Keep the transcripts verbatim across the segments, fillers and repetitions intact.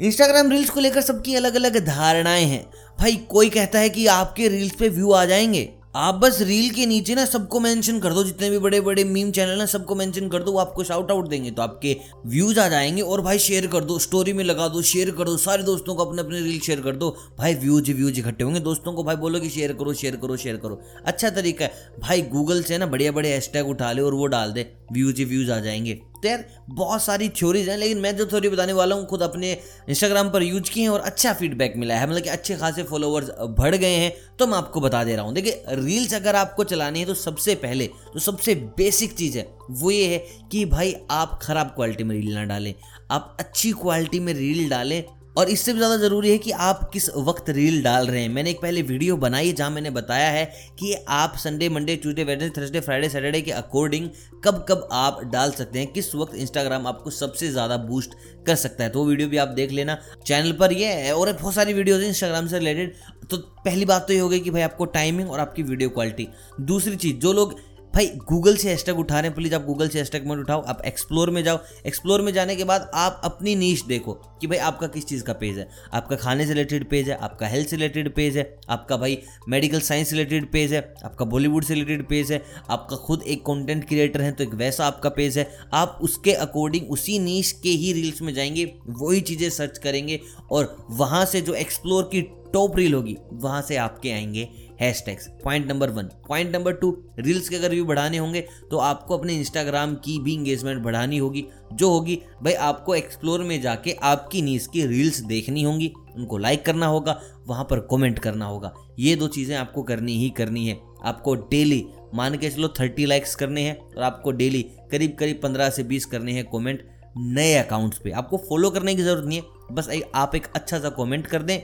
Instagram reels को लेकर सबकी अलग अलग धारणाएं हैं भाई। कोई कहता है कि आपके रील्स पे व्यू आ जाएंगे, आप बस रील के नीचे ना सबको मेंशन कर दो, जितने भी बड़े बड़े मीम चैनल ना सबको मेंशन कर दो, वो आपको शाउट आउट देंगे तो आपके व्यूज आ जाएंगे। और भाई शेयर कर दो, स्टोरी में लगा दो, शेयर कर दो, सारे दोस्तों को अपने अपने रील शेयर कर दो, भाई व्यूज व्यूज इकट्ठे होंगे। दोस्तों को भाई बोलो कि शेयर करो शेयर करो शेयर करो, अच्छा तरीका है भाई। गूगल से ना बढ़िया बड़े हैशटैग उठा ले और वो डाल दे, व्यूज व्यूज आ जाएंगे। यार बहुत सारी थ्योरीज हैं, लेकिन मैं जो थ्योरी बताने वाला हूँ खुद अपने इंस्टाग्राम पर यूज की है और अच्छा फीडबैक मिला है, मतलब कि अच्छे खासे फॉलोअर्स बढ़ गए हैं, तो मैं आपको बता दे रहा हूँ। देखिए रील्स अगर आपको चलानी है तो सबसे पहले तो सबसे बेसिक चीज़ है वो ये है कि भाई आप खराब क्वालिटी में रील ना डालें, आप अच्छी क्वालिटी में रील डालें। और इससे भी ज़्यादा ज़रूरी है कि आप किस वक्त रील डाल रहे हैं। मैंने एक पहले वीडियो बनाई है जहाँ मैंने बताया है कि आप Sunday Monday Tuesday Wednesday Thursday Friday Saturday के अकॉर्डिंग कब कब आप डाल सकते हैं, किस वक्त इंस्टाग्राम आपको सबसे ज़्यादा बूस्ट कर सकता है। तो वो वीडियो भी आप देख लेना चैनल पर, ये है और बहुत सारी वीडियोज़ हैं इंस्टाग्राम से रिलेटेड। तो पहली बात तो ये होगी कि भाई आपको टाइमिंग और आपकी वीडियो क्वालिटी। दूसरी चीज़, जो लोग भाई गूगल से हैशटैग उठा रहे हैं, प्लीज़ आप गूगल से हैशटैग मत उठाओ, आप एक्सप्लोर में जाओ। एक्सप्लोर में जाने के बाद आप अपनी नीश देखो कि भाई आपका किस चीज़ का पेज है। आपका खाने से रिलेटेड पेज है, आपका हेल्थ से रिलेटेड पेज है, आपका भाई मेडिकल साइंस से रिलेटेड पेज है, आपका बॉलीवुड से रिलेटेड पेज है, आपका खुद एक कॉन्टेंट क्रिएटर है तो एक वैसा आपका पेज है। आप उसके अकॉर्डिंग उसी नीश के ही रील्स में जाएंगे, वही चीज़ें सर्च करेंगे और वहाँ से जो एक्सप्लोर की टॉप रील होगी वहाँ से आपके आएंगे hashtags. Point number one. Point number two, reels के अगर व्यू बढ़ाने होंगे तो आपको अपने इंस्टाग्राम की भी इंगेजमेंट बढ़ानी होगी, जो होगी भाई आपको एक्सप्लोर में जाके आपकी नीश की रील्स देखनी होंगी, उनको लाइक करना होगा, वहाँ पर कमेंट करना होगा। ये दो चीज़ें आपको करनी ही करनी है। आपको डेली मान के चलो थर्टी लाइक्स करने हैं और आपको डेली करीब करीब पंद्रह से बीस करने हैं कॉमेंट नए अकाउंट्स पर। आपको फॉलो करने की ज़रूरत नहीं है, बस आप एक अच्छा सा कॉमेंट कर दें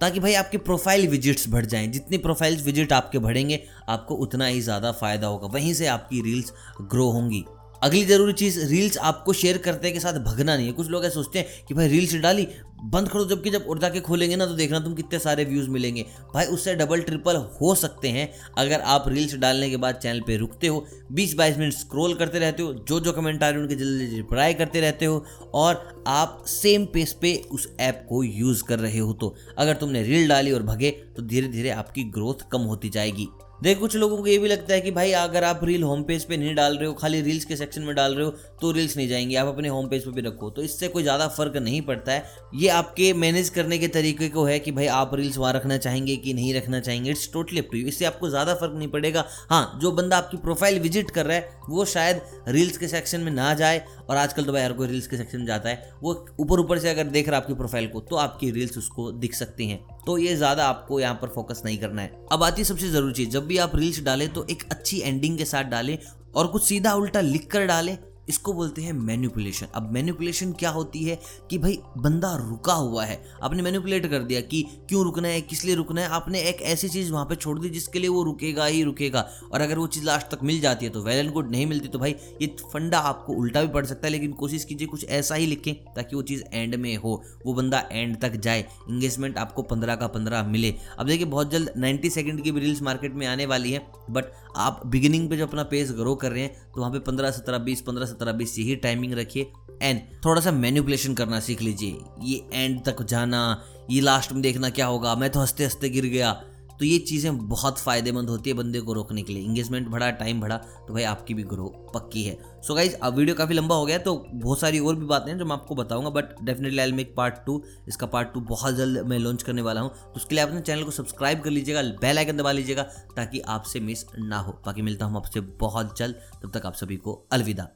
ताकि भाई आपके प्रोफाइल विजिट्स बढ़ जाएं। जितनी प्रोफाइल विजिट आपके बढ़ेंगे आपको उतना ही ज़्यादा फ़ायदा होगा, वहीं से आपकी रील्स ग्रो होंगी। अगली ज़रूरी चीज़, रील्स आपको शेयर करते के साथ भगना नहीं है। कुछ लोग ऐसे सोचते हैं कि भाई रील्स डाली बंद करो, जबकि जब उड़ जाके खोलेंगे ना तो देखना तुम कितने सारे व्यूज़ मिलेंगे। भाई उससे डबल ट्रिपल हो सकते हैं अगर आप रील्स डालने के बाद चैनल पे रुकते हो, बीस बाईस मिनट स्क्रॉल करते रहते हो, जो जो कमेंट आ रहे हैं उनके जल्दी जल्दी रिप्लाई करते रहते हो और आप सेम पेज पे उस ऐप को यूज़ कर रहे हो। तो अगर तुमने रील डाली और भगे तो धीरे धीरे आपकी ग्रोथ कम होती जाएगी। देखो कुछ लोगों को ये भी लगता है कि भाई अगर आप रील होम पेज पे नहीं डाल रहे हो, खाली रील्स के सेक्शन में डाल रहे हो तो रील्स नहीं जाएंगी, आप अपने होम पेज पे भी रखो। तो इससे कोई ज़्यादा फर्क नहीं पड़ता है, ये आपके मैनेज करने के तरीके को है कि भाई आप रील्स वहाँ रखना चाहेंगे कि नहीं रखना चाहेंगे। It's totally up to you, इससे आपको ज़्यादा फर्क नहीं पड़ेगा। हाँ, जो बंदा आपकी प्रोफाइल विजिट कर रहा है वो शायद रील्स के सेक्शन में ना जाए, और आजकल तो भाई हर कोई रील्स के सेक्शन में जाता है, वो ऊपर ऊपर से अगर देख रहा है आपकी प्रोफाइल को तो आपकी रील्स उसको दिख सकती हैं। तो ये ज़्यादा आपको यहाँ पर फोकस नहीं करना है। अब आती है सबसे ज़रूरी चीज़, जब भी आप रील्स डालें तो एक अच्छी एंडिंग के साथ डालें और कुछ सीधा उल्टा लिख कर डालें, इसको बोलते हैं मैनिपुलेशन। अब मैनिपुलेशन क्या होती है कि भाई बंदा रुका हुआ है, आपने मैनिपुलेट कर दिया कि क्यों रुकना है, किस लिए रुकना है, आपने एक ऐसी चीज़ वहाँ पे छोड़ दी जिसके लिए वो रुकेगा ही रुकेगा। और अगर वो चीज़ लास्ट तक मिल जाती है तो वेल एंड गुड, नहीं मिलती तो भाई ये फंडा आपको उल्टा भी पड़ सकता है। लेकिन कोशिश कीजिए कुछ ऐसा ही लिखें ताकि वो चीज़ एंड में हो, वो बंदा एंड तक जाए, इंगेजमेंट आपको पंद्रह का पंद्रह मिले। अब देखिए बहुत जल्द नाइन्टी सेकेंड की भी रील्स मार्केट में आने वाली है, बट आप बिगिनिंग पे जो अपना पेज ग्रो कर रहे हैं तो वहाँ पे पंद्रह सत्रह बीस पंद्रह सत्रह बीस यही टाइमिंग रखिए। एंड थोड़ा सा मैनिपुलेशन करना सीख लीजिए, ये एंड तक जाना, ये लास्ट में देखना क्या होगा, मैं तो हंसते हंसते गिर गया। तो ये चीज़ें बहुत फ़ायदेमंद होती है बंदे को रोकने के लिए। इंगेजमेंट बढ़ा, टाइम बढ़ा, तो भाई आपकी भी ग्रो पक्की है। सो गाइज, अब वीडियो काफ़ी लंबा हो गया, तो बहुत सारी और भी बातें हैं जो मैं आपको बताऊंगा, but definitely I will make part two. इसका पार्ट टू बहुत जल्द मैं लॉन्च करने वाला हूं, तो उसके लिए आपने चैनल को सब्सक्राइब कर लीजिएगा, बेल आइकन दबा लीजिएगा ताकि आपसे मिस ना हो। बाकी मिलता हूँ आपसे बहुत जल्द, तब तक आप सभी को अलविदा।